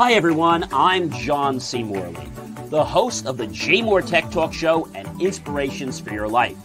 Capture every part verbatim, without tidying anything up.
Hi everyone, I'm John C. Morley, the host of the J M O R Tech Talk Show and Inspirations for Your Life.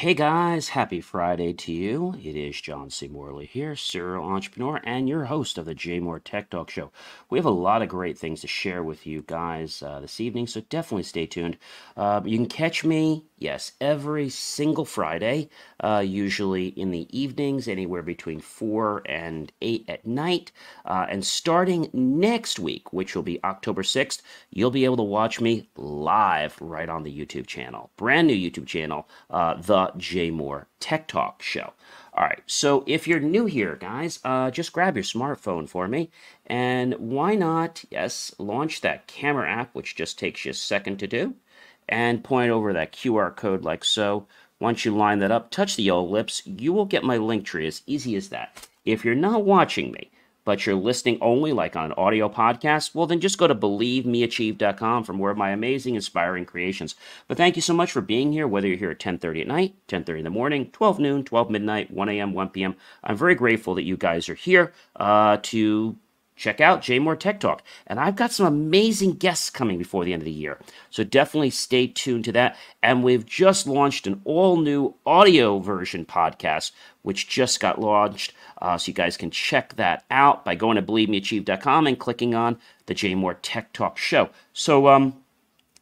Hey guys, happy Friday to you. It is John C. Morley here, serial entrepreneur and your host of the J M O R Tech Talk Show. We have a lot of great things to share with you guys uh, this evening, so definitely stay tuned. Uh, you can catch me, yes, every single Friday, uh, usually in the evenings, anywhere between four and eight at night. Uh, and starting next week, which will be October sixth, you'll be able to watch me live right on the YouTube channel. Brand new YouTube channel, uh, the J M O R Tech Talk Show. All right, so if you're new here, guys, uh, just grab your smartphone for me, and why not, yes, launch that camera app, which just takes you a second to do, and point over that Q R code like so. Once you line that up, touch the yellow lips, you will get my link tree, as easy as that. If you're not watching me, but you're listening only like on an audio podcast, well, then just go to believe me achieve dot com for more of my amazing, inspiring creations. But thank you so much for being here, whether you're here at ten thirty at night, ten thirty in the morning, twelve noon, twelve midnight, one a m, one p m I'm very grateful that you guys are here uh, to check out J M O R Tech Talk. And I've got some amazing guests coming before the end of the year, so definitely stay tuned to that. And we've just launched an all-new audio version podcast, which just got launched, uh, so you guys can check that out by going to believe me achieve dot com and clicking on the J M O R Tech Talk Show. So, um,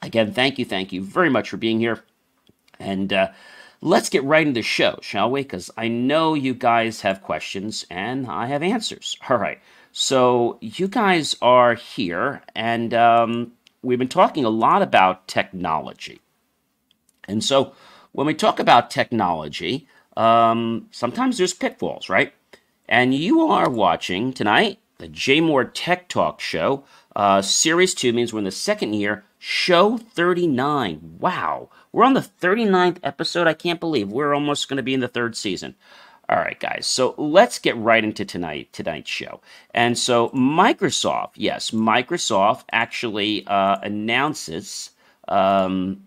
again, thank you, thank you very much for being here. And uh, let's get right into the show, shall we? Because I know you guys have questions, and I have answers. All right. So you guys are here, and um, we've been talking a lot about technology. And so when we talk about technology, um, sometimes there's pitfalls, right? And you are watching tonight the J M O R Tech Talk Show. Uh, series two means we're in the second year, show thirty-nine. Wow, we're on the thirty-ninth episode. I can't believe we're almost going to be in the third season. All right, guys, so let's get right into tonight tonight's show. And so Microsoft, yes, Microsoft actually uh, announces um,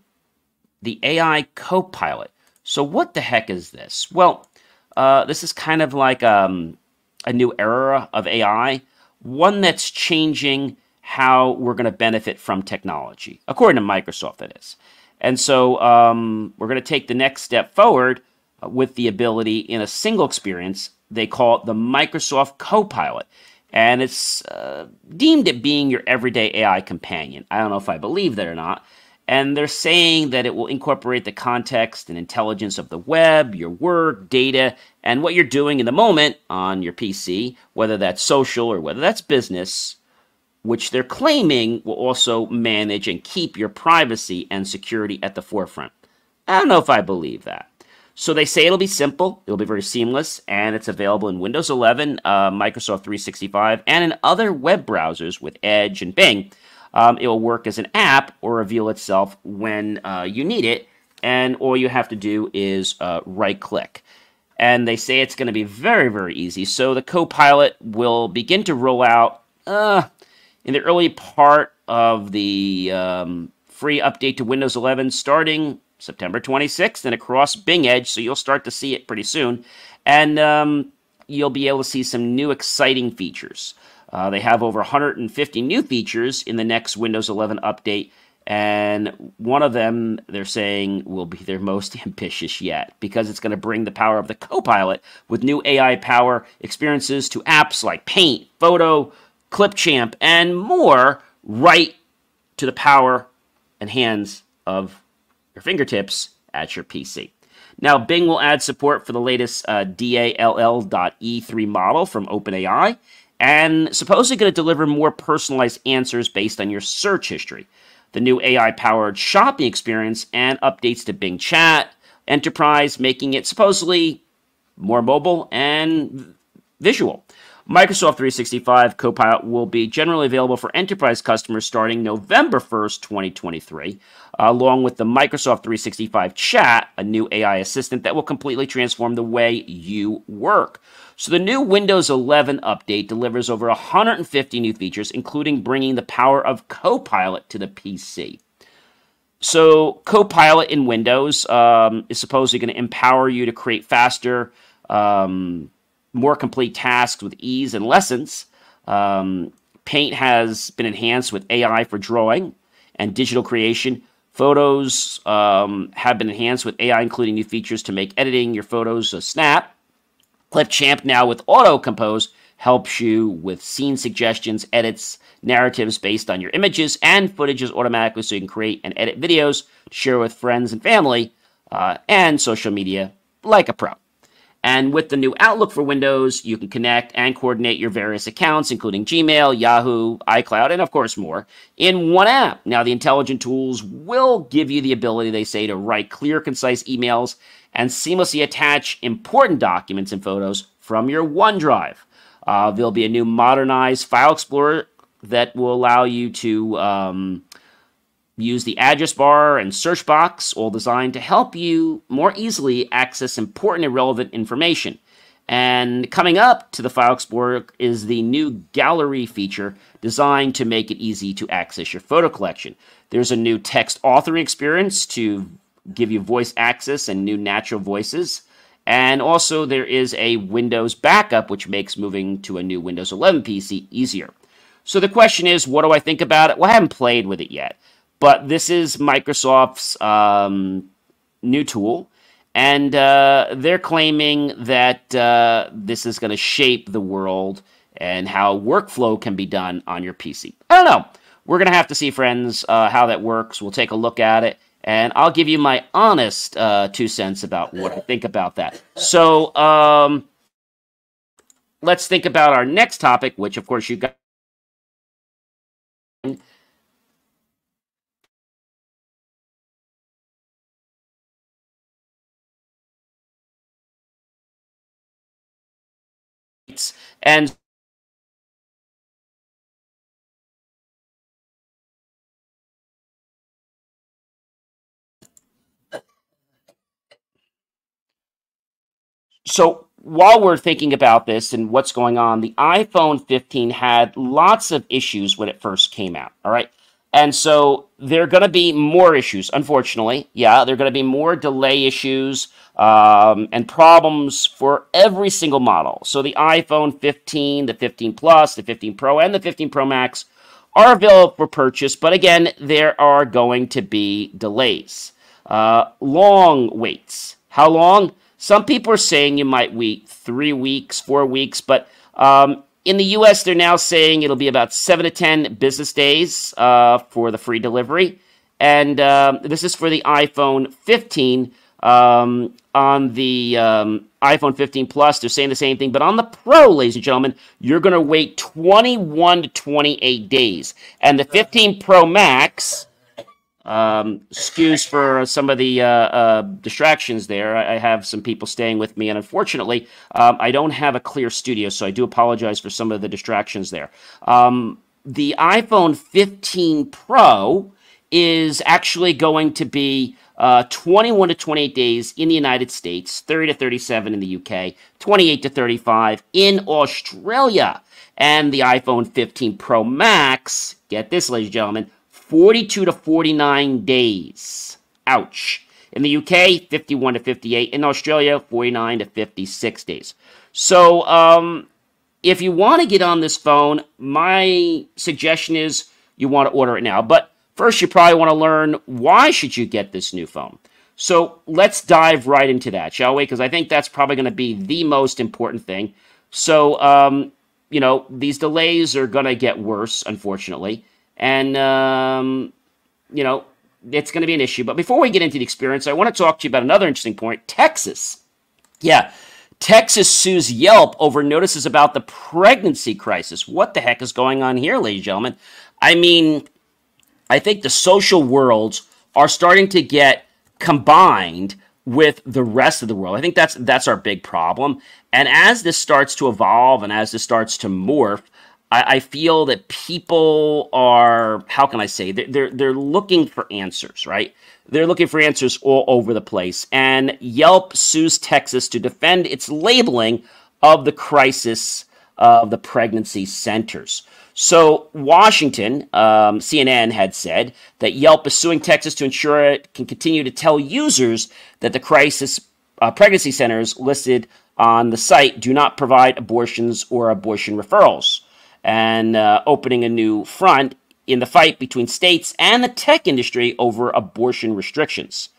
the A I Copilot. So what the heck is this? Well, uh, this is kind of like um, a new era of A I, one that's changing how we're going to benefit from technology, according to Microsoft, it is. And so um, we're going to take the next step forward with the ability in a single experience. They call it the Microsoft Copilot, and it's uh, deemed at being your everyday A I companion. I don't know if I believe that or not. And they're saying that it will incorporate the context and intelligence of the web, your work, data, and what you're doing in the moment on your P C, whether that's social or whether that's business, which they're claiming will also manage and keep your privacy and security at the forefront. I don't know if I believe that. So they say it'll be simple, it'll be very seamless, and it's available in Windows eleven, uh, Microsoft three sixty-five, and in other web browsers with Edge and Bing. Um, it will work as an app or reveal itself when uh, you need it, and all you have to do is uh, right-click. And they say it's going to be very, very easy. So the Copilot will begin to roll out uh, in the early part of the um, free update to Windows eleven starting September twenty-sixth and across Bing Edge, so you'll start to see it pretty soon. And um, you'll be able to see some new exciting features. Uh, they have over one hundred fifty new features in the next Windows eleven update, and one of them, they're saying, will be their most ambitious yet, because it's going to bring the power of the Copilot with new A I power experiences to apps like Paint, Photo, Clipchamp, and more, right to the power and hands of your fingertips at your P C. Now, Bing will add support for the latest uh, D A L L dot E three model from OpenAI, and supposedly going to deliver more personalized answers based on your search history, the new A I-powered shopping experience, and updates to Bing Chat Enterprise, making it supposedly more mobile and visual. Microsoft three sixty-five Copilot will be generally available for enterprise customers starting November first, twenty twenty-three, along with the Microsoft three sixty-five Chat, a new A I assistant that will completely transform the way you work. So the new Windows eleven update delivers over one hundred fifty new features, including bringing the power of Copilot to the P C. So Copilot in Windows um, is supposedly going to empower you to create faster, um, more complete tasks with ease and lessons. Um, Paint has been enhanced with A I for drawing and digital creation. Photos um, have been enhanced with A I, including new features to make editing your photos a snap. Clipchamp now with AutoCompose helps you with scene suggestions, edits, narratives based on your images and footages automatically, so you can create and edit videos to share with friends and family uh, and social media like a pro. And with the new Outlook for Windows, you can connect and coordinate your various accounts, including Gmail, Yahoo, iCloud, and of course more, in one app. Now, the intelligent tools will give you the ability, they say, to write clear, concise emails and seamlessly attach important documents and photos from your OneDrive. Uh, there'll be a new modernized File Explorer that will allow you to um, use the address bar and search box, all designed to help you more easily access important and relevant information. And coming up to the File Explorer is the new gallery feature, designed to make it easy to access your photo collection. There's a new text authoring experience to give you voice access and new natural voices. And also there is a Windows backup, which makes moving to a new Windows eleven P C easier. So the question is, what do I think about it? Well, I haven't played with it yet, but this is Microsoft's um, new tool, and uh, they're claiming that uh, this is going to shape the world and how workflow can be done on your P C. I don't know. We're going to have to see, friends, uh, how that works. We'll take a look at it, and I'll give you my honest uh, two cents about what I think about that. So um, let's think about our next topic, which, of course, you got. And so while we're thinking about this and what's going on, the iPhone fifteen had lots of issues when it first came out, all right? And so there are going to be more issues, unfortunately. Yeah, there are going to be more delay issues um, and problems for every single model. So the iPhone fifteen, the fifteen Plus, the fifteen Pro, and the fifteen Pro Max are available for purchase. But again, there are going to be delays, uh, long waits. How long? Some people are saying you might wait three weeks, four weeks, but um, in the U S, they're now saying it'll be about seven to ten business days uh, for the free delivery. And um, this is for the iPhone fifteen. Um, on the um, iPhone fifteen Plus, they're saying the same thing. But on the Pro, ladies and gentlemen, you're going to wait twenty-one to twenty-eight days. And the fifteen Pro Max, um, excuse for some of the uh, uh, distractions there. I, I have some people staying with me, and unfortunately, um, I don't have a clear studio, so I do apologize for some of the distractions there. Um, the iPhone fifteen Pro is actually going to be uh, twenty-one to twenty-eight days in the United States, thirty to thirty-seven in the U K, twenty-eight to thirty-five in Australia, and the iPhone fifteen Pro Max, get this, ladies and gentlemen, forty-two to forty-nine days. Ouch. In the U K, fifty-one to fifty-eight. In Australia, forty-nine to fifty-six days. So um, if you want to get on this phone, my suggestion is you want to order it now. But first, you probably want to learn, why should you get this new phone? So let's dive right into that, shall we? Because I think that's probably going to be the most important thing. So, um, you know, these delays are going to get worse, unfortunately. And, um, you know, it's going to be an issue. But before we get into the experience, I want to talk to you about another interesting point, Texas. Yeah, Texas sues Yelp over notices about the pregnancy crisis. What the heck is going on here, ladies and gentlemen? I mean, I think the social worlds are starting to get combined with the rest of the world. I think that's that's our big problem. And as this starts to evolve and as this starts to morph, I, I feel that people are, how can I say, they're, they're looking for answers, right? They're looking for answers all over the place. And Yelp sues Texas to defend its labeling of the crisis of the pregnancy centers. So Washington, um, C N N had said that Yelp is suing Texas to ensure it can continue to tell users that the crisis uh, pregnancy centers listed on the site do not provide abortions or abortion referrals, and uh, opening a new front in the fight between states and the tech industry over abortion restrictions.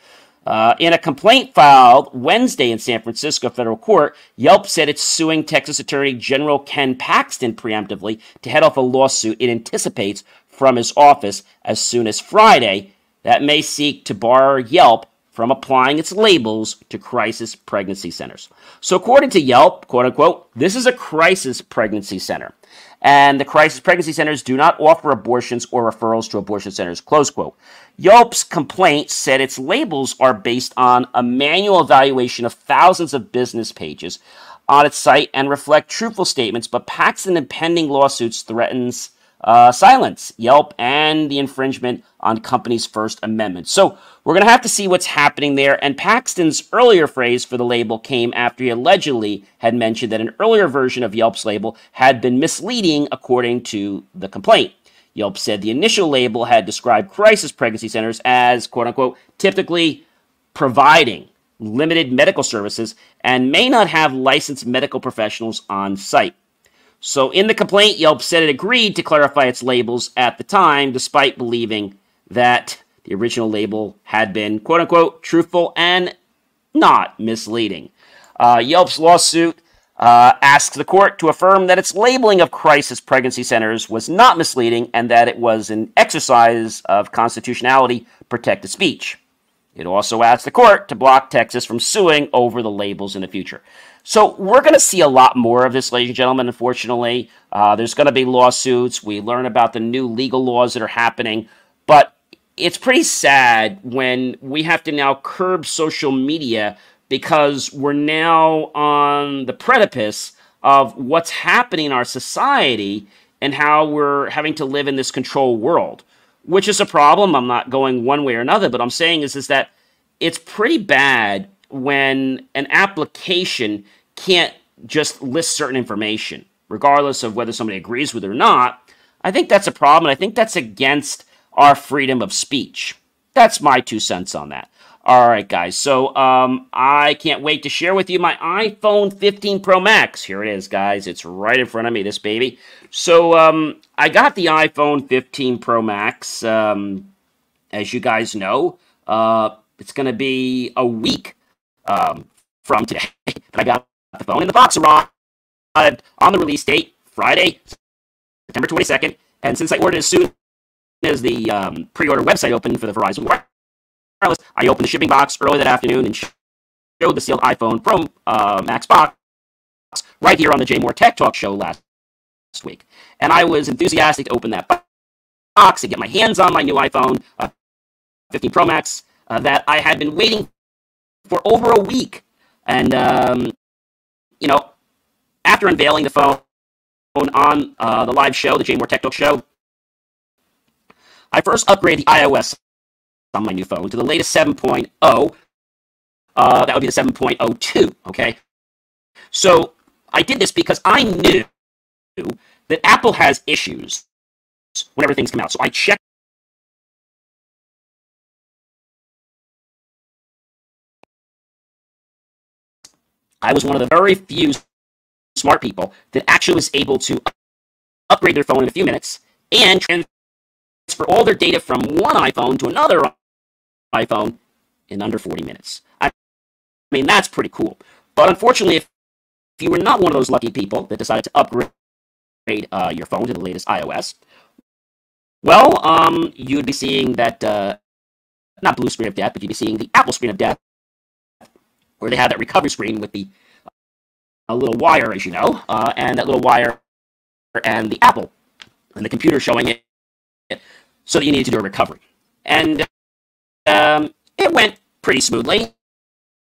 Uh, in a complaint filed Wednesday in San Francisco federal court, Yelp said it's suing Texas Attorney General Ken Paxton preemptively to head off a lawsuit it anticipates from his office as soon as Friday that may seek to bar Yelp from applying its labels to crisis pregnancy centers. So according to Yelp, quote unquote, this is a crisis pregnancy center, and the crisis pregnancy centers do not offer abortions or referrals to abortion centers, close quote. Yelp's complaint said its labels are based on a manual evaluation of thousands of business pages on its site and reflect truthful statements, but Paxton and pending lawsuits threatens uh, silence, Yelp, and the infringement on company's First Amendment. So we're going to have to see what's happening there. And Paxton's earlier phrase for the label came after he allegedly had mentioned that an earlier version of Yelp's label had been misleading, according to the complaint. Yelp said the initial label had described crisis pregnancy centers as, quote unquote, typically providing limited medical services and may not have licensed medical professionals on site. So in the complaint, Yelp said it agreed to clarify its labels at the time, despite believing that the original label had been, quote unquote, truthful and not misleading. Uh, Yelp's lawsuit uh, asks the court to affirm that its labeling of crisis pregnancy centers was not misleading and that it was an exercise of constitutionality protected speech. It also asks the court to block Texas from suing over the labels in the future. So we're going to see a lot more of this, ladies and gentlemen, unfortunately. Uh, there's going to be lawsuits. We learn about the new legal laws that are happening. But it's pretty sad when we have to now curb social media because we're now on the precipice of what's happening in our society and how we're having to live in this control world, which is a problem. I'm not going one way or another, but I'm saying is, is that it's pretty bad when an application can't just list certain information, regardless of whether somebody agrees with it or not. I think that's a problem, and I think that's against our freedom of speech. That's my two cents on that. All right, guys. So um, I can't wait to share with you my iPhone fifteen Pro Max. Here it is, guys. It's right in front of me, this baby. So um, I got the iPhone fifteen Pro Max. Um, as you guys know, uh, it's going to be a week um, from today that I got the phone. And the box arrived on the release date, Friday, September twenty-second. And since I ordered it as soon as the um, pre-order website opened for the Verizon I opened the shipping box early that afternoon and showed the sealed iPhone Pro uh, Max box right here on the J MOR Tech Talk show last week. And I was enthusiastic to open that box and get my hands on my new iPhone uh, fifteen Pro Max uh, that I had been waiting for over a week. And, um, you know, after unveiling the phone on uh, the live show, the J MOR Tech Talk show, I first upgraded the iOS on my new phone to the latest seven point oh. Uh, that would be the seven point oh two, okay? So I did this because I knew that Apple has issues whenever things come out. So I checked I was one of the very few smart people that actually was able to upgrade their phone in a few minutes and transfer all their data from one iPhone to another iPhone in under forty minutes. I mean, that's pretty cool. But unfortunately, if you were not one of those lucky people that decided to upgrade uh, your phone to the latest iOS, well, um, you'd be seeing that, uh, not blue screen of death, but you'd be seeing the Apple screen of death, where they have that recovery screen with the a little wire, as you know, uh, and that little wire and the Apple and the computer showing it, so that you needed to do a recovery. And um, it went pretty smoothly.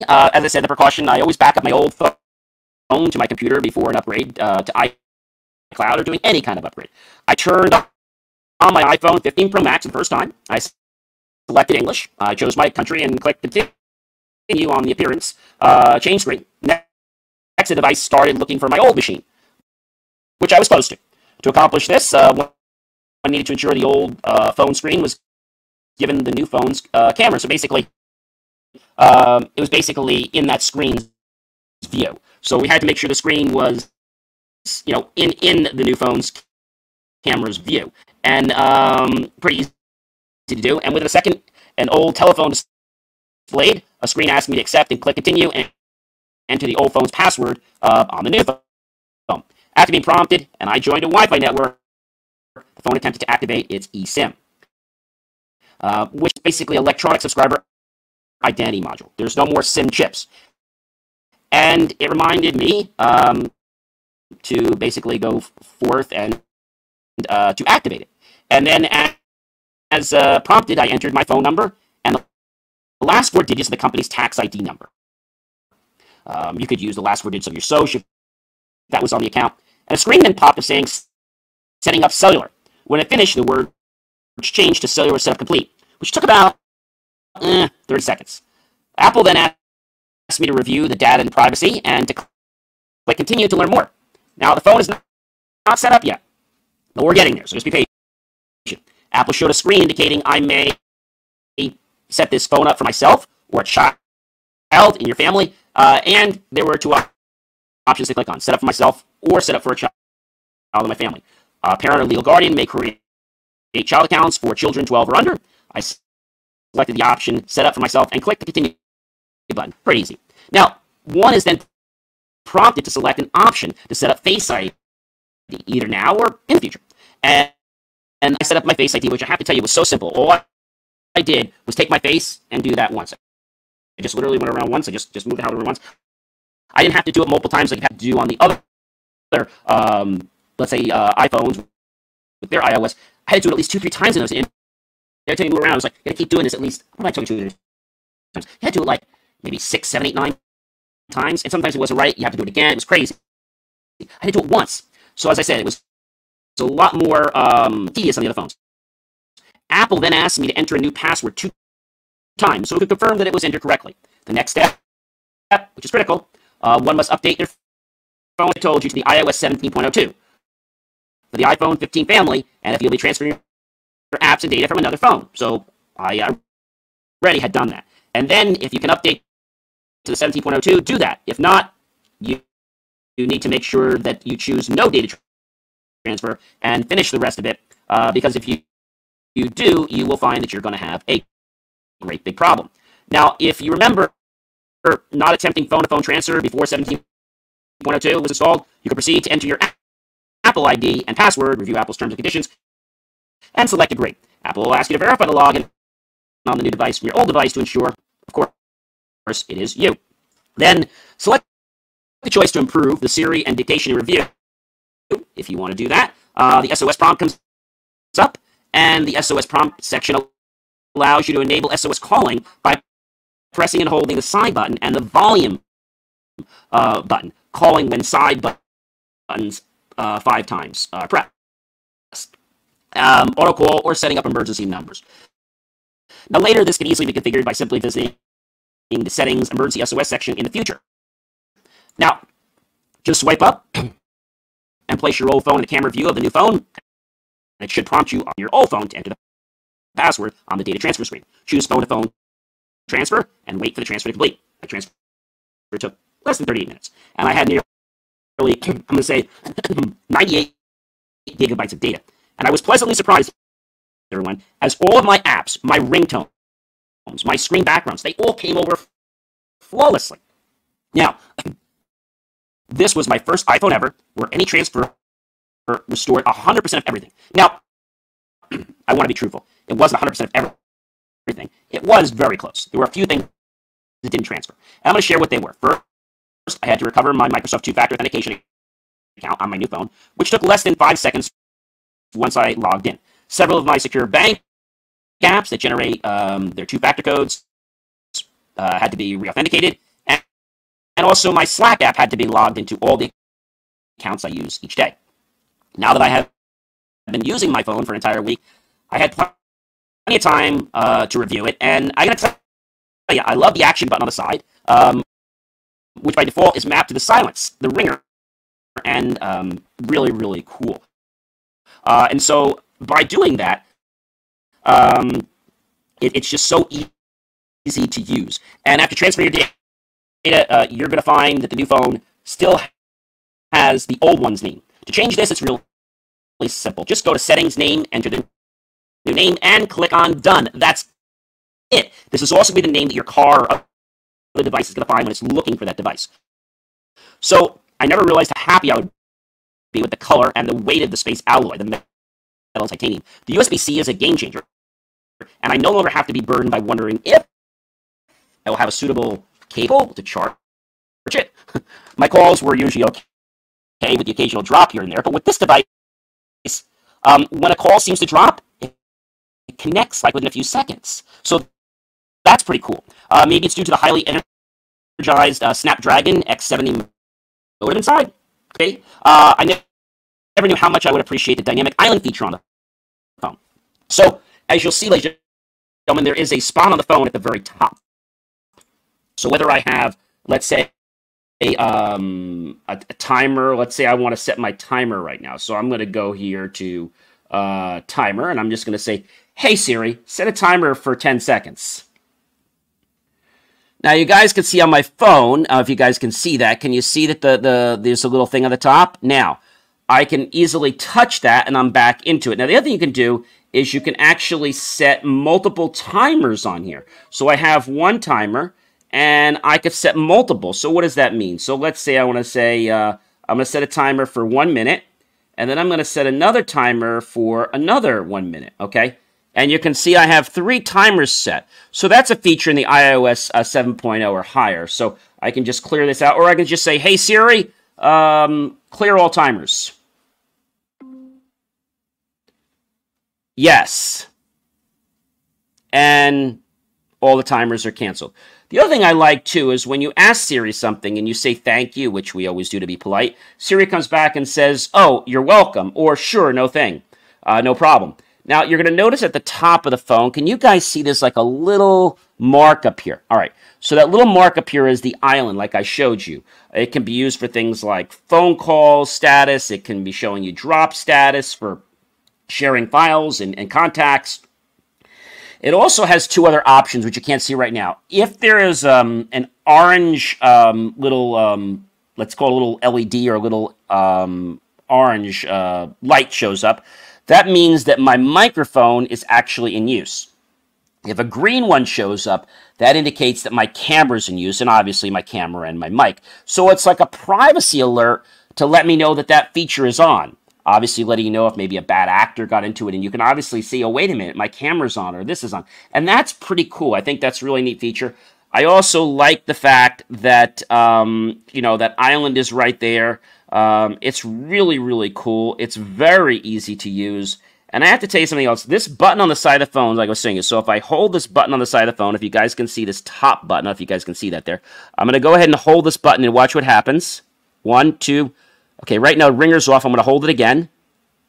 Uh, as I said, the precaution, I always back up my old phone to my computer before an upgrade uh, to iCloud or doing any kind of upgrade. I turned on my iPhone fifteen Pro Max the first time. I selected English. I chose my country and clicked continue on the appearance uh, change screen. Next, the device started looking for my old machine, which I was close to. To accomplish this, uh, one needed to ensure the old uh, phone screen was given the new phone's uh, camera. So basically, um, it was basically in that screen's view. So we had to make sure the screen was, you know, in, in the new phone's camera's view. And um, pretty easy to do. And within a second, an old telephone displayed. A screen asked me to accept and click continue and enter the old phone's password uh, on the new phone. After being prompted, and I joined a Wi-Fi network, the phone attempted to activate its eSIM, uh, which is basically electronic subscriber identity module. There's no more SIM chips. And it reminded me um, to basically go forth and uh, to activate it. And then as uh, prompted, I entered my phone number and the last four digits of the company's tax I D number. Um, you could use the last four digits of your social if that was on the account. And a screen then popped up saying, setting up cellular. When it finished, the word changed to cellular setup complete, which took about eh, thirty seconds. Apple then asked me to review the data and privacy and to click continue to learn more. Now, the phone is not, not set up yet, but we're getting there, so just be patient. Apple showed a screen indicating I may set this phone up for myself or a child in your family, uh, and there were two options to click on, set up for myself or set up for a child in my family. A uh, parent or legal guardian may create child accounts for children twelve or under. I selected the option set up for myself and clicked the continue button. Pretty easy. Now, one is then prompted to select an option to set up Face I D either now or in the future. And, and I set up my Face I D, which I have to tell you was so simple. All I, I did was take my face and do that once. I just literally went around once. I just, just moved the house around once. I didn't have to do it multiple times like you have to do on the other, other um, let's say, uh, iPhones with their iOS. I had to do it at least two, three times in those. And every time you move around, I was like, I gotta keep doing this at least, what am I talking to? I had to do it like maybe six, seven, eight, nine times. And sometimes it wasn't right. You have to do it again. It was crazy. I had to do it once. So as I said, it was, it was a lot more um, tedious on the other phones. Apple then asked me to enter a new password two times so it could confirm that it was entered correctly. The next step, which is critical, uh, one must update their phone, I told you, to the iOS seventeen point oh two. For the iPhone fifteen family, and if you'll be transferring your apps and data from another phone. So I uh, already had done that. And then if you can update to the seventeen point oh two, do that. If not, you, you need to make sure that you choose no data transfer and finish the rest of it, uh, because if you, you do, you will find that you're going to have a great big problem. Now, if you remember, not attempting phone-to-phone transfer before seventeen point oh two was installed, you can proceed to enter your Apple I D and password, review Apple's terms and conditions, and select agree. Apple will ask you to verify the login on the new device from your old device to ensure, of course, it is you. Then select the choice to improve the Siri and dictation and review. If you want to do that, uh, the S O S prompt comes up, and the S O S prompt section allows you to enable S O S calling by pressing and holding the side button and the volume uh, button, calling when side buttons uh, five times uh, pressed. Um, auto call or setting up emergency numbers. Now later, this can easily be configured by simply visiting the settings emergency S O S section in the future. Now, just swipe up and place your old phone in the camera view of the new phone. It should prompt you on your old phone to enter the password on the data transfer screen. Choose phone-to-phone transfer and wait for the transfer to complete. My transfer took less than thirty-eight minutes, and I had nearly, I'm going to say, ninety-eight gigabytes of data. And I was pleasantly surprised, everyone, as all of my apps, my ringtones, my screen backgrounds, they all came over flawlessly. Now, this was my first iPhone ever where any transfer restored one hundred percent of everything. Now, I want to be truthful. It wasn't one hundred percent of everything. It was very close. There were a few things that didn't transfer. And I'm going to share what they were. First, I had to recover my Microsoft two-factor authentication account on my new phone, which took less than five seconds once I logged in. Several of my secure bank apps that generate um, their two-factor codes uh, had to be re-authenticated, and, and also my Slack app had to be logged into all the accounts I use each day. Now that I have been using my phone for an entire week, I had plenty of time uh, to review it, and I gotta tell you, I love the action button on the side, um, which by default is mapped to the silence, the ringer, and um, really, really cool. Uh, and so by doing that, um, it, it's just so e easy to use. And after transferring your data, uh, you're going to find that the new phone still has the old one's name. To change this, it's really simple. Just go to Settings, Name, enter the new name, and click on Done. That's it. This is also be the name that your car or the device is going to find when it's looking for that device. So I never realized how happy I would be with the color and the weight of the space alloy, the metal titanium. The U S B C is a game changer, and I no longer have to be burdened by wondering if I will have a suitable cable to charge it. My calls were usually okay with the occasional drop here and there, but with this device, um, when a call seems to drop, it connects like within a few seconds. So that's pretty cool. Uh, maybe it's due to the highly energized uh, Snapdragon X seventy modem inside. Okay, uh, I ne never knew how much I would appreciate the Dynamic Island feature on the phone. So, as you'll see, ladies and gentlemen, there is a spot on the phone at the very top. So whether I have, let's say, a, um, a, a timer. Let's say I want to set my timer right now. So I'm going to go here to uh, timer, and I'm just going to say, "Hey Siri, set a timer for ten seconds." Now, you guys can see on my phone, uh, if you guys can see that, can you see that the, the there's a little thing on the top? Now, I can easily touch that, and I'm back into it. Now, the other thing you can do is you can actually set multiple timers on here. So I have one timer, and I could set multiple. So what does that mean? So let's say I want to say uh, I'm going to set a timer for one minute, and then I'm going to set another timer for another one minute, okay? And you can see I have three timers set. So that's a feature in the iOS uh, seven point oh or higher. So I can just clear this out, or I can just say, "Hey Siri, um, clear all timers." Yes. And all the timers are canceled. The other thing I like too is when you ask Siri something and you say thank you, which we always do to be polite, Siri comes back and says, "Oh, you're welcome," or "Sure, no thing, uh, no problem." Now, you're going to notice at the top of the phone, can you guys see this like a little mark up here? All right, so that little mark up here is the island, like I showed you. It can be used for things like phone call status. It can be showing you drop status for sharing files and, and contacts. It also has two other options, which you can't see right now. If there is um, an orange um, little, um, let's call it a little L E D or a little um, orange uh, light shows up, that means that my microphone is actually in use. If a green one shows up, that indicates that my camera's in use, and obviously my camera and my mic. So it's like a privacy alert to let me know that that feature is on. Obviously letting you know if maybe a bad actor got into it, and you can obviously see, oh, wait a minute, my camera's on or this is on. And that's pretty cool. I think that's a really neat feature. I also like the fact that, um, you know, that island is right there. Um, it's really, really cool. It's very easy to use. And I have to tell you something else. This button on the side of the phone, like I was saying, is so if I hold this button on the side of the phone, if you guys can see this top button, if you guys can see that there, I'm going to go ahead and hold this button and watch what happens. One, two. Okay, right now, ringer's off. I'm going to hold it again.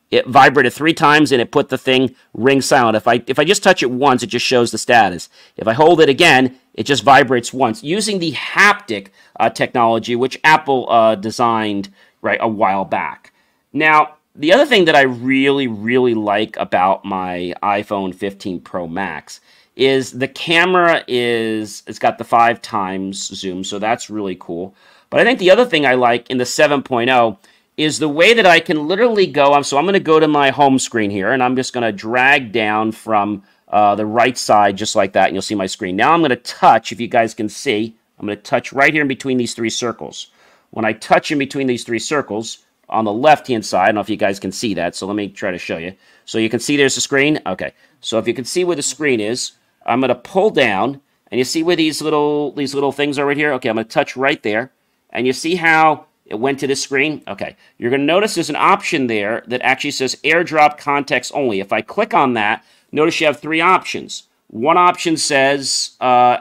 It vibrated three times, and it put the thing ring silent. If I, if I just touch it once, it just shows the status. If I hold it again, it just vibrates once. Using the haptic uh, technology, which Apple uh, designed right a while back. Now, the other thing that I really, really like about my iPhone fifteen Pro Max is the camera is, it's got the five times zoom, so that's really cool. But I think the other thing I like in the seven point oh is the way that I can literally go. So I'm going to go to my home screen here, and I'm just going to drag down from uh, the right side just like that, and you'll see my screen. Now I'm going to touch, if you guys can see, I'm going to touch right here in between these three circles. When I touch in between these three circles on the left-hand side, I don't know if you guys can see that, so let me try to show you. So you can see there's the screen. Okay, so if you can see where the screen is, I'm going to pull down, and you see where these little, these little things are right here? Okay, I'm going to touch right there. And you see how it went to this screen? Okay, you're going to notice there's an option there that actually says AirDrop Context Only. If I click on that, notice you have three options. One option says uh,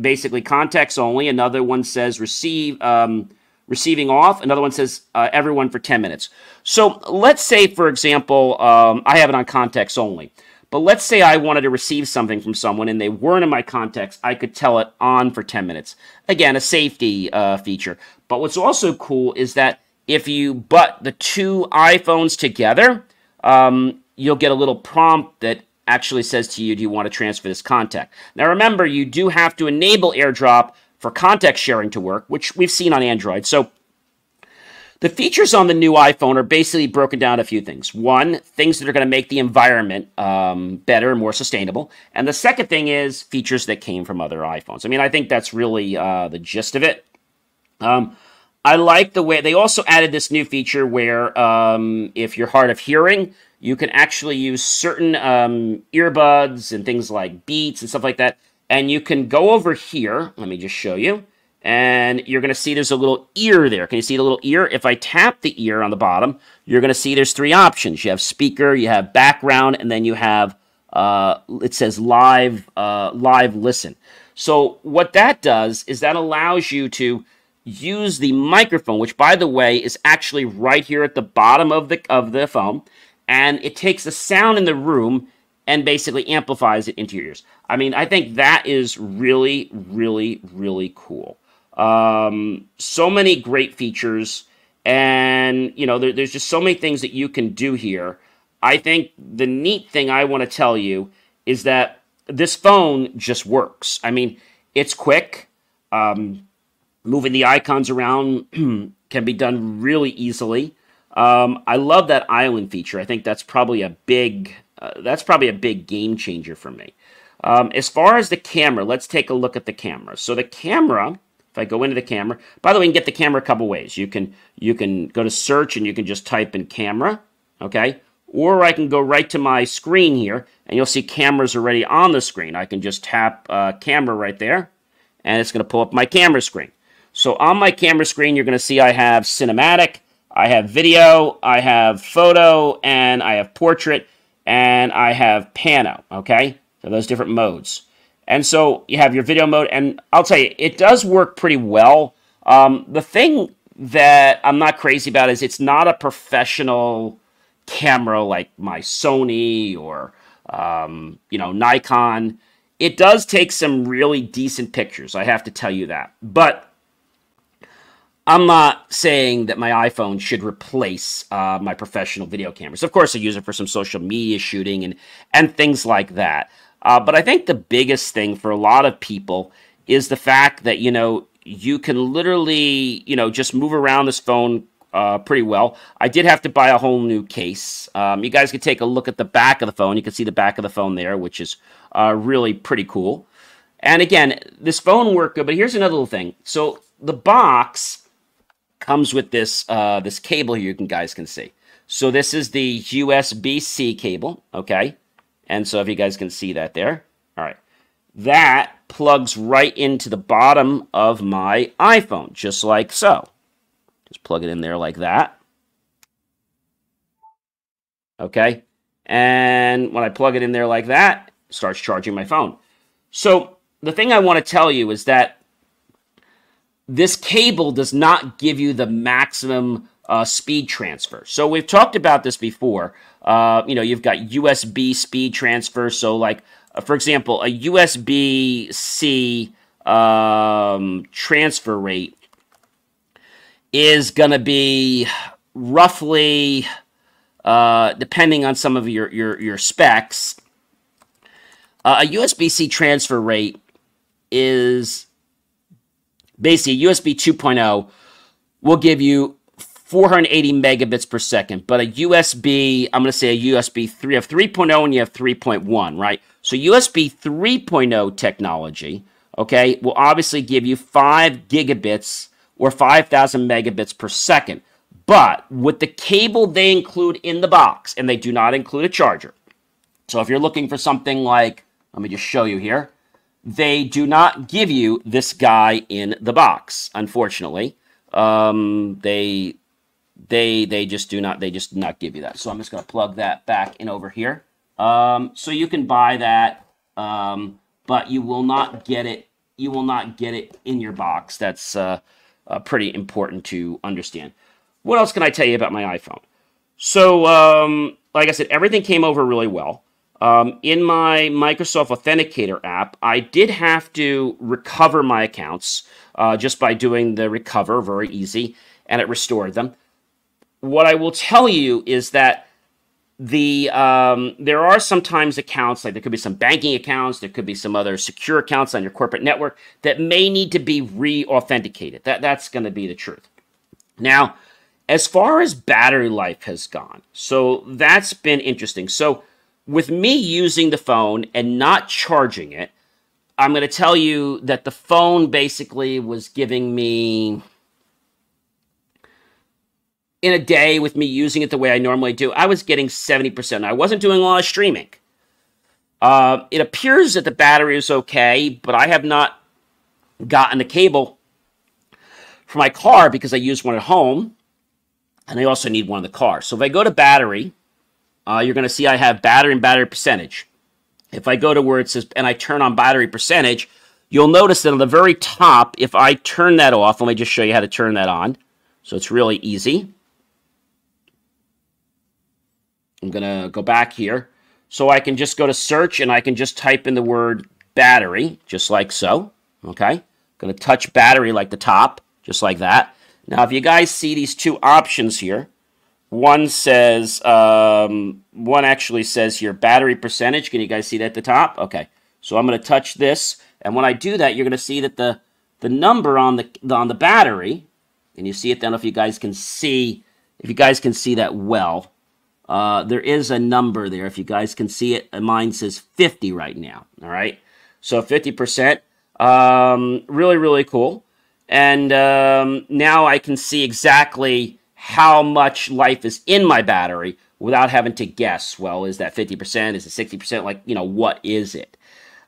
basically context only. Another one says receive um, receiving off. Another one says uh, everyone for ten minutes. So let's say, for example, um, I have it on context only. But let's say I wanted to receive something from someone and they weren't in my contacts. I could tell it on for ten minutes. Again, a safety uh, feature. But what's also cool is that if you butt the two iPhones together, um, you'll get a little prompt that actually says to you, do you want to transfer this contact? Now remember, you do have to enable AirDrop for contact sharing to work, which we've seen on Android. So the features on the new iPhone are basically broken down a few things. One, things that are going to make the environment um, better and more sustainable. And the second thing is features that came from other iPhones. I mean, I think that's really uh, the gist of it. Um, I like the way they also added this new feature where um, if you're hard of hearing, you can actually use certain um, earbuds and things like Beats and stuff like that. And you can go over here. Let me just show you. And you're going to see there's a little ear there. Can you see the little ear? If I tap the ear on the bottom, you're going to see there's three options. You have speaker, you have background, and then you have, uh, it says live, uh, live listen. So what that does is that allows you to use the microphone, which, by the way, is actually right here at the bottom of the, of the phone. And it takes the sound in the room and basically amplifies it into your ears. I mean, I think that is really, really, really cool. Um, so many great features, and you know, there, there's just so many things that you can do here. I think the neat thing I want to tell you is that this phone just works. I mean, it's quick. Um, moving the icons around can be done really easily. Um, I love that island feature. I think that's probably a big, uh, that's probably a big game changer for me. Um, as far as the camera, let's take a look at the camera. So the camera. If I go into the camera, by the way, you can get the camera a couple ways. You can you can go to search and you can just type in camera, okay? Or I can go right to my screen here, and you'll see cameras already on the screen. I can just tap uh, camera right there, and it's going to pull up my camera screen. So on my camera screen, you're going to see I have cinematic, I have video, I have photo, and I have portrait, and I have pano, okay? So those different modes. And so you have your video mode, and I'll tell you, it does work pretty well. Um, the thing that I'm not crazy about is it's not a professional camera like my Sony or, um, you know, Nikon. It does take some really decent pictures, I have to tell you that. But I'm not saying that my iPhone should replace uh, my professional video cameras. Of course, I use it for some social media shooting and, and things like that. Uh, but I think the biggest thing for a lot of people is the fact that, you know, you can literally, you know, just move around this phone uh, pretty well. I did have to buy a whole new case. Um, you guys can take a look at the back of the phone. You can see the back of the phone there, which is uh, really pretty cool. And again, this phone worked good, but here's another little thing. So the box comes with this, uh, this cable here you can, guys can see. So this is the U S B C cable, okay? And so if you guys can see that there, all right, that plugs right into the bottom of my iPhone, just like so. Just plug it in there like that. Okay. And when I plug it in there like that, it starts charging my phone. So the thing I want to tell you is that this cable does not give you the maximum Uh, speed transfer. So we've talked about this before. Uh, you know, you've got U S B speed transfer. So like, uh, for example, a U S B C um, transfer rate is going to be roughly, uh, depending on some of your, your, your specs, uh, a U S B C transfer rate is basically U S B two point oh will give you four hundred eighty megabits per second, but a U S B, I'm going to say a U S B three, you have three point oh and you have three point one, right? So U S B three point oh technology, okay, will obviously give you five gigabits or five thousand megabits per second. But with the cable they include in the box, and they do not include a charger. So if you're looking for something like, let me just show you here, they do not give you this guy in the box, unfortunately. um, they they they just do not they just do not give you that. So I'm just going to plug that back in over here. Um, so you can buy that, um, but you will not get it. You will not get it in your box. That's uh, uh, pretty important to understand. What else can I tell you about my iPhone? So, um, like I said, everything came over really well. Um, in my Microsoft Authenticator app, I did have to recover my accounts uh, just by doing the recover, very easy, and it restored them. What I will tell you is that the um, there are sometimes accounts, like there could be some banking accounts, there could be some other secure accounts on your corporate network that may need to be re-authenticated. That, that's going to be the truth. Now, as far as battery life has gone, so that's been interesting. So with me using the phone and not charging it, I'm going to tell you that the phone basically was giving me, in a day with me using it the way I normally do, I was getting seventy percent. I wasn't doing a lot of streaming. Uh, it appears that the battery is okay, but I have not gotten the cable for my car because I use one at home, and I also need one in the car. So if I go to battery, uh, you're going to see I have battery and battery percentage. If I go to where it says, and I turn on battery percentage, you'll notice that on the very top, if I turn that off, let me just show you how to turn that on. So it's really easy. I'm going to go back here. So I can just go to search, and I can just type in the word battery, just like so. Okay. I'm going to touch battery like the top, just like that. Now, if you guys see these two options here, one says, um, one actually says here, battery percentage. Can you guys see that at the top? Okay. So I'm going to touch this. And when I do that, you're going to see that the, the number on the, on the battery, and you see it then if you guys can see, if you guys can see that well, uh, there is a number there. If you guys can see it, mine says fifty right now. All right. So fifty percent, um, really, really cool. And um, now I can see exactly how much life is in my battery without having to guess, well, is that fifty percent? Is it sixty percent? Like, you know, what is it?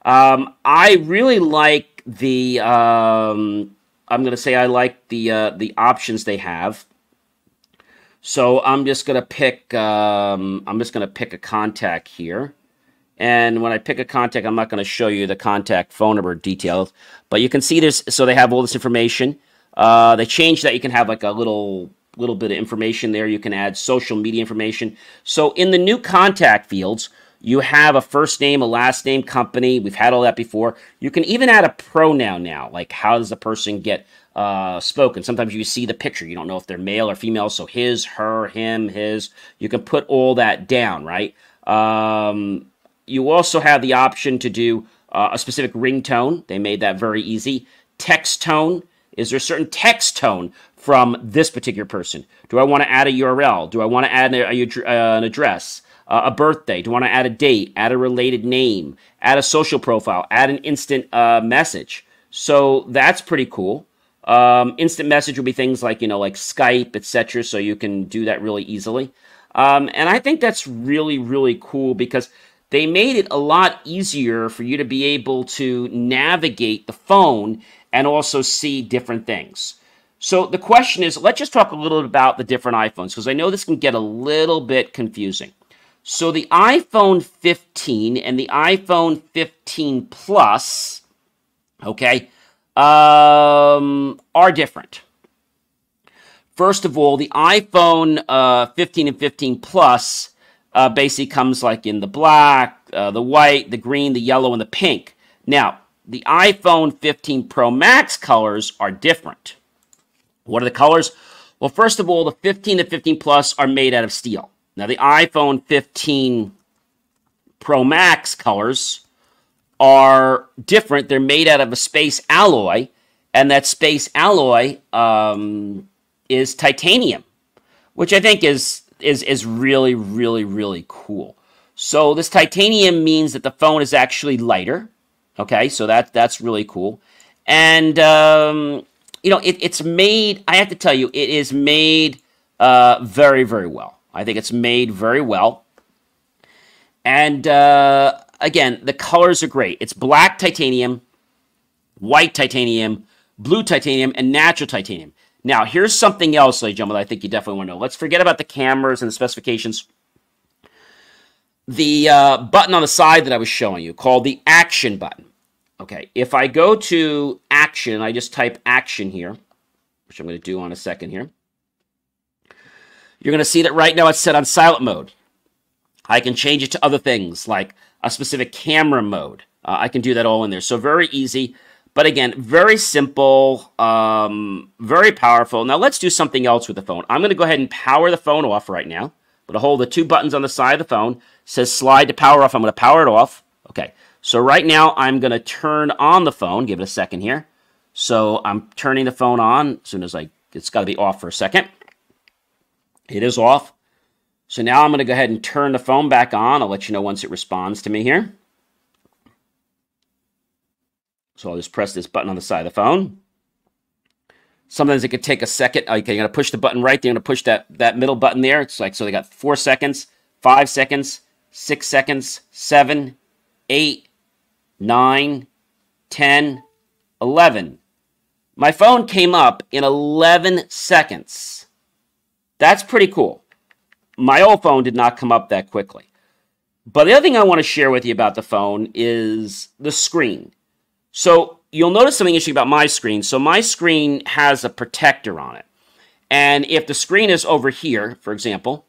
Um, I really like the, um, I'm going to say I like the, uh, the options they have. So I'm just going to pick, um, I'm just going to pick a contact here. And when I pick a contact, I'm not going to show you the contact phone number details, but you can see this. So they have all this information. Uh, they changed that. You can have like a little, little bit of information there. You can add social media information. So in the new contact fields, you have a first name, a last name, company. We've had all that before. You can even add a pronoun now, like how does the person get uh, spoken? Sometimes you see the picture. You don't know if they're male or female. So his, her, him, his. You can put all that down, right? Um, You also have the option to do uh, a specific ringtone. They made that very easy. Text tone. Is there a certain text tone from this particular person? Do I want to add a U R L? Do I want to add a, a, uh, an address? Uh, a birthday? Do I want to add a date? Add a related name? Add a social profile? Add an instant uh, message? So that's pretty cool. Um, instant message will be things like, you know, like Skype, et cetera. So you can do that really easily. Um, and I think that's really, really cool because they made it a lot easier for you to be able to navigate the phone and also see different things. So the question is, let's just talk a little bit about the different iPhones, because I know this can get a little bit confusing. So the iPhone fifteen and the iPhone fifteen Plus, okay, um, are different. First of all, the iPhone uh, fifteen and fifteen Plus Uh, basically comes like in the black, uh, the white, the green, the yellow, and the pink. Now, the iPhone fifteen Pro Max colors are different. What are the colors? Well, first of all, the fifteen and fifteen Plus are made out of steel. Now, the iPhone fifteen Pro Max colors are different. They're made out of a space alloy, and that space alloy um, is titanium, which I think is is is really, really, really cool. So this titanium means that the phone is actually lighter. Okay, so that that's really cool. And, um, you know, it, it's made, I have to tell you, it is made uh, very, very well. I think it's made very well. And, uh, again, the colors are great. It's black titanium, white titanium, blue titanium, and natural titanium. Now, here's something else, ladies and gentlemen, that I think you definitely want to know. Let's forget about the cameras and the specifications. The uh, button on the side that I was showing you called the action button. Okay, if I go to action, I just type action here, which I'm going to do on a second here. You're going to see that right now it's set on silent mode. I can change it to other things like a specific camera mode. Uh, I can do that all in there. So very easy, but again, very simple, um, very powerful. Now let's do something else with the phone. I'm going to go ahead and power the phone off right now. I'm going to hold the two buttons on the side of the phone. It says slide to power off. I'm going to power it off. Okay, so right now I'm going to turn on the phone. Give it a second here. So I'm turning the phone on as soon as I, it's got to be off for a second. It is off. So now I'm going to go ahead and turn the phone back on. I'll let you know once it responds to me here. So I'll just press this button on the side of the phone. Sometimes it could take a second. Okay, you're going to push the button right there. You're going to push that, that middle button there. It's like, so they got four seconds, five seconds, six seconds, seven, eight, nine, ten, eleven. My phone came up in eleven seconds. That's pretty cool. My old phone did not come up that quickly. But the other thing I want to share with you about the phone is the screen. So you'll notice something interesting about my screen. So my screen has a protector on it. And if the screen is over here, for example,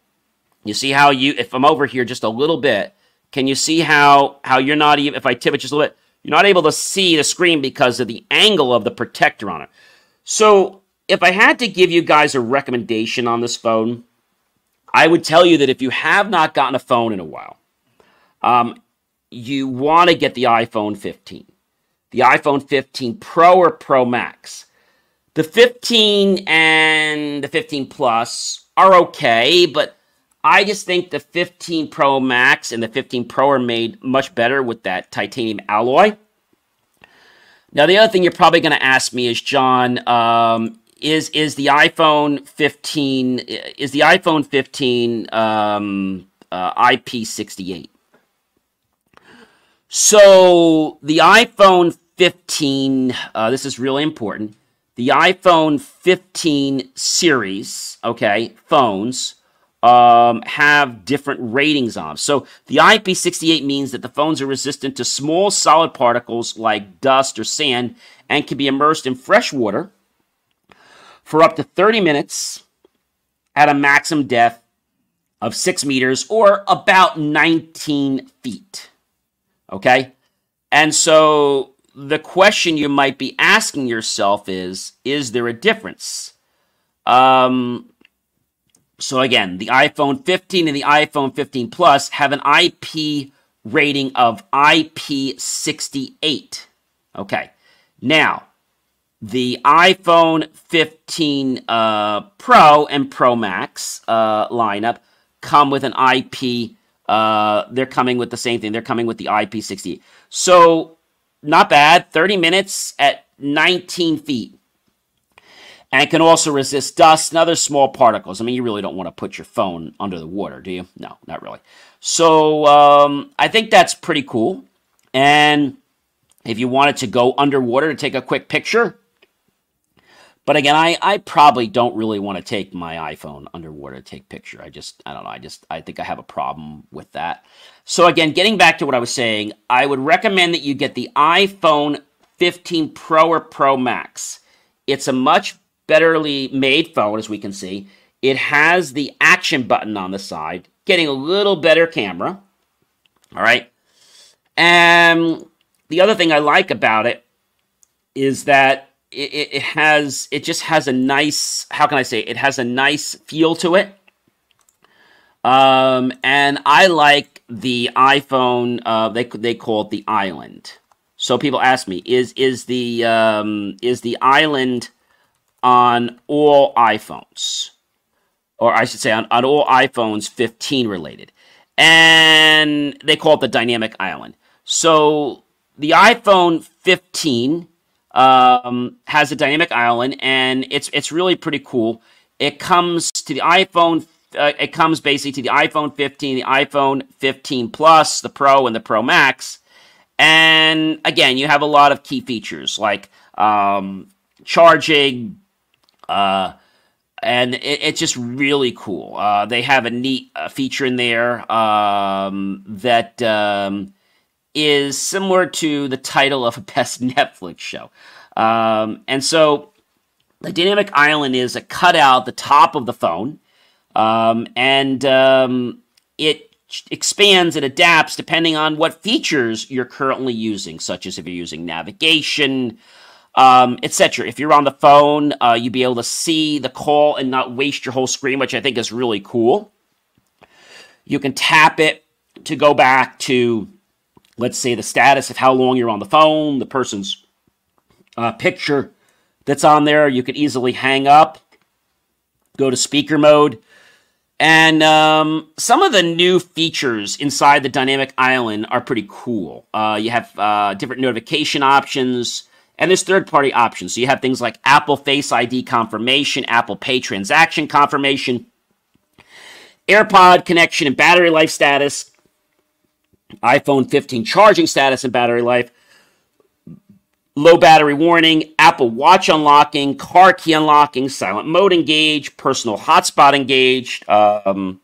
you see how you, if I'm over here just a little bit, can you see how, how you're not even, if I tip it just a little bit, you're not able to see the screen because of the angle of the protector on it. So if I had to give you guys a recommendation on this phone, I would tell you that if you have not gotten a phone in a while, um, you want to get the iPhone fifteen, the iPhone fifteen Pro or Pro Max. The fifteen and the fifteen Plus are okay, but I just think the fifteen Pro Max and the fifteen Pro are made much better with that titanium alloy. Now, the other thing you're probably going to ask me is, John, um, Is is the iPhone fifteen is the iPhone fifteen um, uh, I P sixty-eight? So the iPhone fifteen, uh, this is really important. The iPhone fifteen series, okay, phones um, have different ratings on them. So the I P sixty-eight means that the phones are resistant to small solid particles like dust or sand and can be immersed in fresh water for up to thirty minutes at a maximum depth of six meters or about nineteen feet, okay? And so the question you might be asking yourself is, is there a difference? Um, so again, the iPhone fifteen and the iPhone fifteen Plus have an I P rating of I P sixty-eight, okay? Now, the iPhone fifteen uh, Pro and Pro Max uh, lineup come with an I P. Uh, they're coming with the same thing. They're coming with the I P sixty-eight. So not bad. thirty minutes at nineteen feet. And it can also resist dust and other small particles. I mean, you really don't want to put your phone under the water, do you? No, not really. So um, I think that's pretty cool. And if you wanted to go underwater to take a quick picture... But again, I, I probably don't really want to take my iPhone underwater to take picture. I just, I don't know. I just, I think I have a problem with that. So again, getting back to what I was saying, I would recommend that you get the iPhone fifteen Pro or Pro Max. It's a much betterly made phone, as we can see. It has the action button on the side, getting a little better camera. All right. And the other thing I like about it is that It, it has, it just has a nice, how can I say, it has a nice feel to it. Um, and I like the iPhone, uh, they, they call it the Island. So people ask me, is, is, the, um, is the Island on all iPhones? Or I should say on, on all iPhones fifteen related. And they call it the Dynamic Island. So the iPhone fifteen... Um, has a dynamic island, and it's it's really pretty cool. It comes to the iPhone. Uh, it comes basically to the iPhone fifteen, the iPhone fifteen Plus, the Pro, and the Pro Max. And again, you have a lot of key features like um, charging, Uh, and it, it's just really cool. Uh, they have a neat uh, feature in there um, that um, is similar to the title of a best Netflix show. Um, and so the Dynamic Island is a cutout the top of the phone, um, and um, it expands and adapts depending on what features you're currently using, such as if you're using navigation, um, et cetera. If you're on the phone, uh, you'd be able to see the call and not waste your whole screen, which I think is really cool. You can tap it to go back to, let's say, the status of how long you're on the phone, the person's uh, picture that's on there. You could easily hang up, go to speaker mode. And um, some of the new features inside the Dynamic Island are pretty cool. Uh, you have uh, different notification options, and there's third-party options. So you have things like Apple Face I D confirmation, Apple Pay transaction confirmation, AirPod connection and battery life status, iPhone fifteen charging status and battery life, low battery warning, Apple Watch unlocking, car key unlocking, silent mode engaged, personal hotspot engaged, um,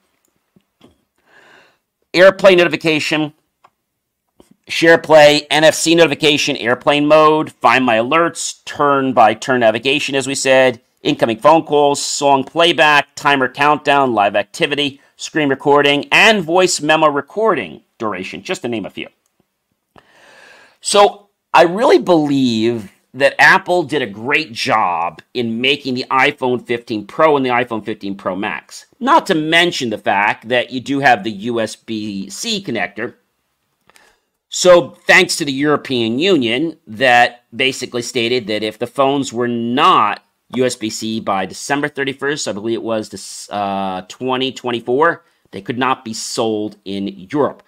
AirPlay notification, SharePlay, N F C notification, airplane mode, find my alerts, turn-by-turn navigation, as we said, incoming phone calls, song playback, timer countdown, live activity, screen recording, and voice memo recording duration, just to name a few. So I really believe that Apple did a great job in making the iPhone fifteen Pro and the iPhone fifteen Pro Max. Not to mention the fact that you do have the U S B C connector. So thanks to the European Union that basically stated that if the phones were not U S B C by December thirty-first, I believe it was this, uh, twenty twenty-four, they could not be sold in Europe.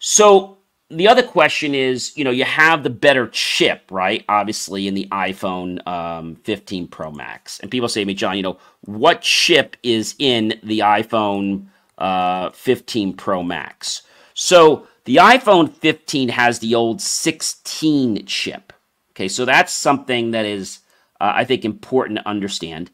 So the other question is, you know, you have the better chip, right? Obviously, in the iPhone um, fifteen Pro Max. And people say to me, John, you know, what chip is in the iPhone uh, fifteen Pro Max? So the iPhone fifteen has the old sixteen chip. Okay, so that's something that is, uh, I think, important to understand.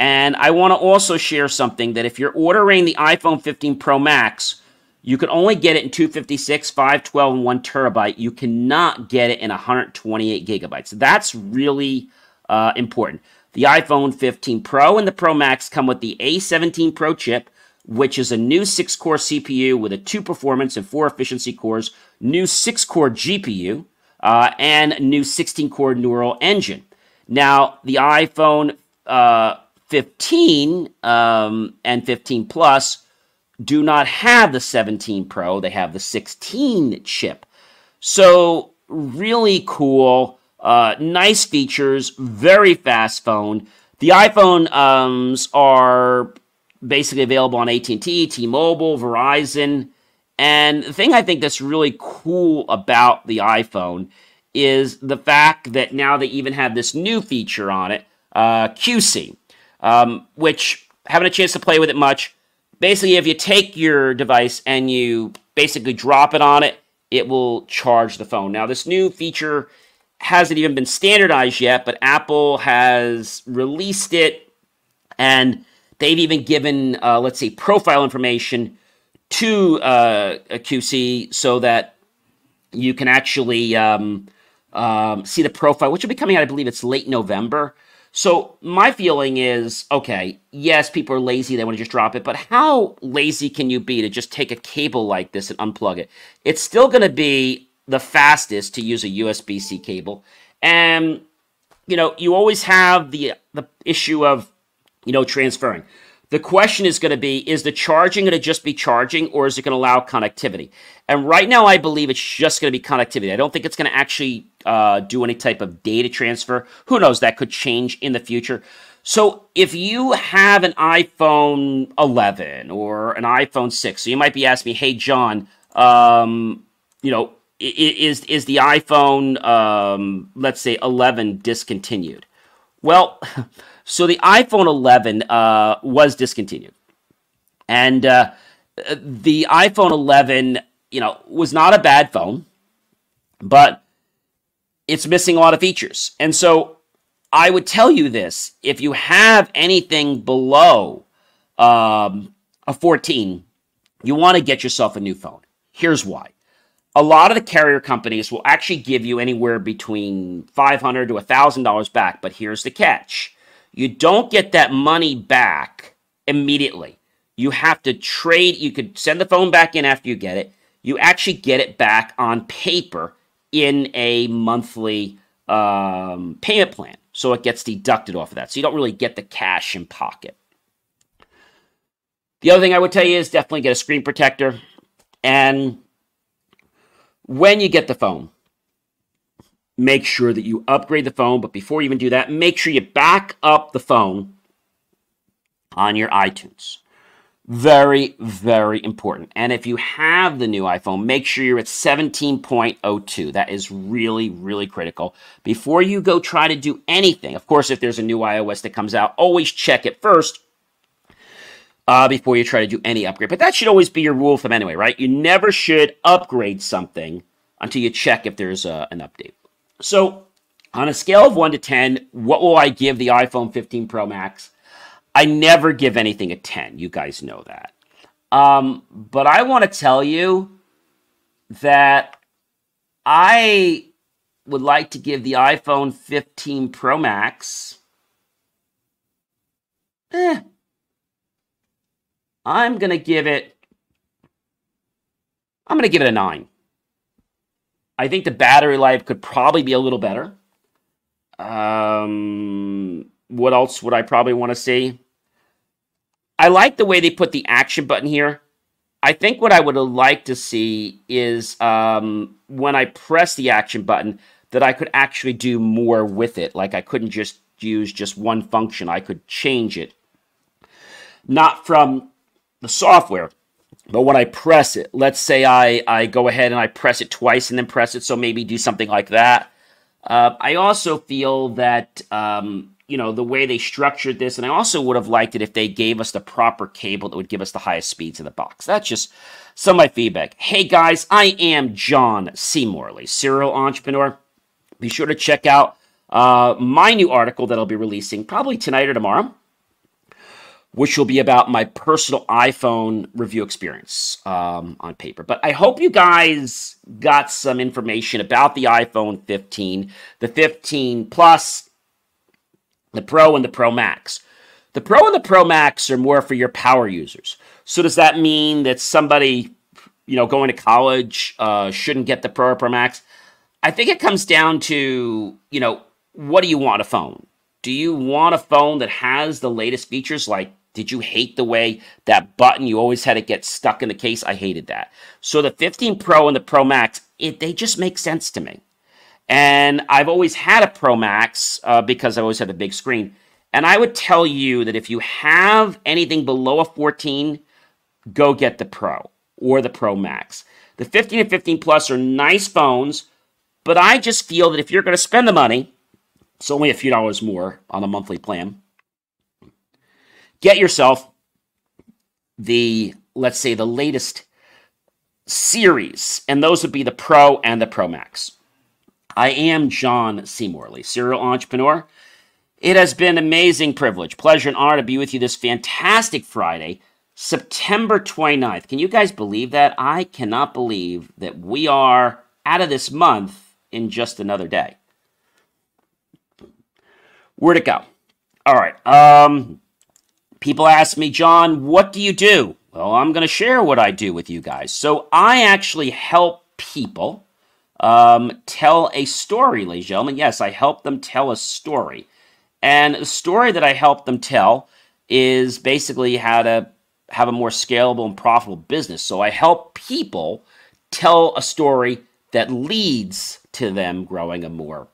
And I want to also share something that if you're ordering the iPhone fifteen Pro Max, you can only get it in two fifty-six, five twelve, and one terabyte. You cannot get it in one hundred twenty-eight gigabytes. That's really uh, important. The iPhone fifteen Pro and the Pro Max come with the A seventeen Pro chip, which is a new six-core C P U with a two performance and four efficiency cores, new six-core G P U, uh, and new sixteen-core neural engine. Now, the iPhone uh, fifteen um, and fifteen Plus do not have the seventeen Pro. They have the sixteen chip. So really cool, uh, nice features, very fast phone. The iPhone ums are basically available on A T and T, T-Mobile, Verizon. And the thing I think that's really cool about the iPhone is the fact that now they even have this new feature on it, uh, Q C, um, which haven't a chance to play with it much. Basically, if you take your device and you basically drop it on it, it will charge the phone. Now, this new feature hasn't even been standardized yet, but Apple has released it, and they've even given, uh, let's say, profile information to uh, a Q C so that you can actually um, um, see the profile, which will be coming out, I believe it's late November. So my feeling is, okay, yes, people are lazy. They want to just drop it. But how lazy can you be to just take a cable like this and unplug it? It's still going to be the fastest to use a U S B C cable. And, you know, you always have the, the issue of, you know, transferring. The question is going to be, is the charging going to just be charging, or is it going to allow connectivity? And right now, I believe it's just going to be connectivity. I don't think it's going to actually uh, do any type of data transfer. Who knows? That could change in the future. So if you have an iPhone eleven or an iPhone six, so you might be asking me, hey, John, um, you know, is, is the iPhone, um, let's say, eleven discontinued? Well, so the iPhone eleven uh, was discontinued, and uh, the iPhone eleven, you know, was not a bad phone, but it's missing a lot of features. And so I would tell you this, if you have anything below um, a fourteen, you want to get yourself a new phone. Here's why. A lot of the carrier companies will actually give you anywhere between five hundred dollars to one thousand dollars back, but here's the catch. You don't get that money back immediately. You have to trade. You could send the phone back in after you get it. You actually get it back on paper in a monthly um, payment plan. So it gets deducted off of that. So you don't really get the cash in pocket. The other thing I would tell you is definitely get a screen protector. And when you get the phone, make sure that you upgrade the phone. But before you even do that, make sure you back up the phone on your iTunes. Very, very important. And if you have the new iPhone, make sure you're at seventeen point oh two. That is really, really critical. Before you go try to do anything, of course, if there's a new iOS that comes out, always check it first. Uh, before you try to do any upgrade. But that should always be your rule of thumb anyway, right? You never should upgrade something until you check if there's a, an update. So on a scale of one to ten, what will I give the iPhone fifteen Pro Max? I never give anything a ten. You guys know that. Um, but I want to tell you that I would like to give the iPhone fifteen Pro Max... Eh... I'm going to give it, I'm going to give it a nine. I think the battery life could probably be a little better. Um, what else would I probably want to see? I like the way they put the action button here. I think what I would have liked to see is um, when I press the action button that I could actually do more with it. Like I couldn't just use just one function. I could change it. Not from... the software, but when I press it, let's say I, I go ahead and I press it twice and then press it, so maybe do something like that. Uh, I also feel that, um, you know, the way they structured this, and I also would have liked it if they gave us the proper cable that would give us the highest speeds in the box. That's just some of my feedback. Hey guys, I am John C. Morley, serial entrepreneur. Be sure to check out uh, my new article that I'll be releasing probably tonight or tomorrow, which will be about my personal iPhone review experience um, on paper. But I hope you guys got some information about the iPhone fifteen, the fifteen Plus, the Pro, and the Pro Max. The Pro and the Pro Max are more for your power users. So does that mean that somebody, you know, going to college uh, shouldn't get the Pro or Pro Max? I think it comes down to, you know, what do you want a phone? Do you want a phone that has the latest features? Like, did you hate the way that button, you always had it get stuck in the case? I hated that. So the fifteen Pro and the Pro Max, it, they just make sense to me. And I've always had a Pro Max uh, because I always had a big screen. And I would tell you that if you have anything below a fourteen, go get the Pro or the Pro Max. The fifteen and fifteen Plus are nice phones, but I just feel that if you're going to spend the money, it's only a few dollars more on a monthly plan. Get yourself the, let's say, the latest series, and those would be the Pro and the Pro Max. I am John C. Morley, serial entrepreneur. It has been an amazing privilege, pleasure, and honor to be with you this fantastic Friday, September twenty-ninth. Can you guys believe that? I cannot believe that we are out of this month in just another day. Where'd it go? All right. Um, people ask me, John, what do you do? Well, I'm going to share what I do with you guys. So I actually help people um, tell a story, ladies and gentlemen. Yes, I help them tell a story. And the story that I help them tell is basically how to have a more scalable and profitable business. So I help people tell a story that leads to them growing a more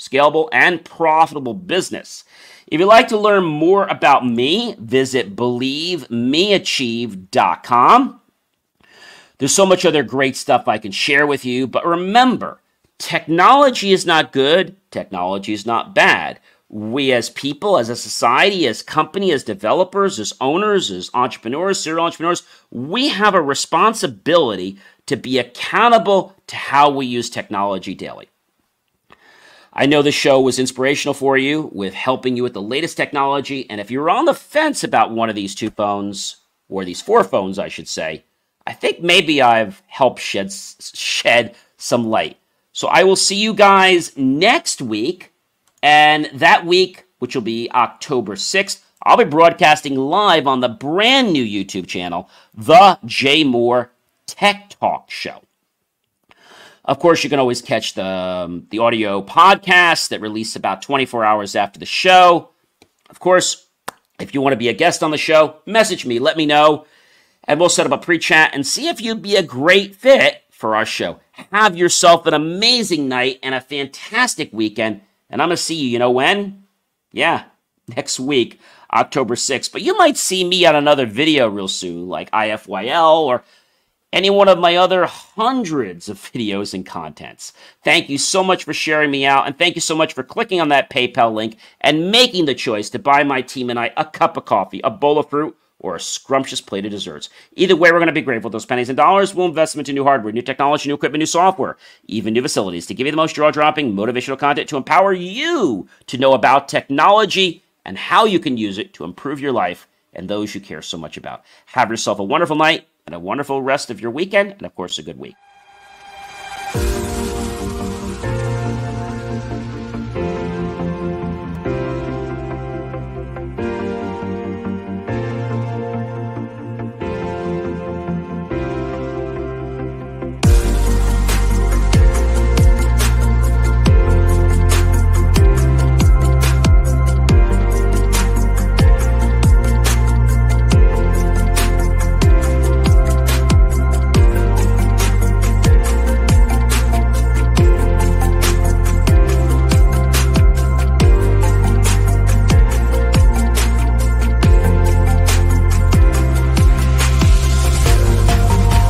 scalable and profitable business. If you'd like to learn more about me, visit believe me achieve dot com. There's so much other great stuff I can share with you, but remember, technology is not good, technology is not bad. We as people, as a society, as company, as developers, as owners, as entrepreneurs, serial entrepreneurs, we have a responsibility to be accountable to how we use technology daily. I know this show was inspirational for you with helping you with the latest technology. And if you're on the fence about one of these two phones, or these four phones, I should say, I think maybe I've helped shed, shed some light. So I will see you guys next week. And that week, which will be October sixth, I'll be broadcasting live on the brand new YouTube channel, The J M O R Tech Talk Show. Of course, you can always catch the, um, the audio podcast that releases about twenty-four hours after the show. Of course, if you want to be a guest on the show, message me, let me know, and we'll set up a pre-chat and see if you'd be a great fit for our show. Have yourself an amazing night and a fantastic weekend, and I'm going to see you, you know when? Yeah, next week, October sixth. But you might see me on another video real soon, like I F Y L or any one of my other hundreds of videos and contents. Thank you so much for sharing me out, and thank you so much for clicking on that PayPal link and making the choice to buy my team and I a cup of coffee, a bowl of fruit, or a scrumptious plate of desserts. Either way, we're going to be grateful. Those pennies and dollars will invest into new hardware, new technology, new equipment, new software, even new facilities to give you the most jaw-dropping, motivational content to empower you to know about technology and how you can use it to improve your life and those you care so much about. Have yourself a wonderful night and a wonderful rest of your weekend, and of course, a good week.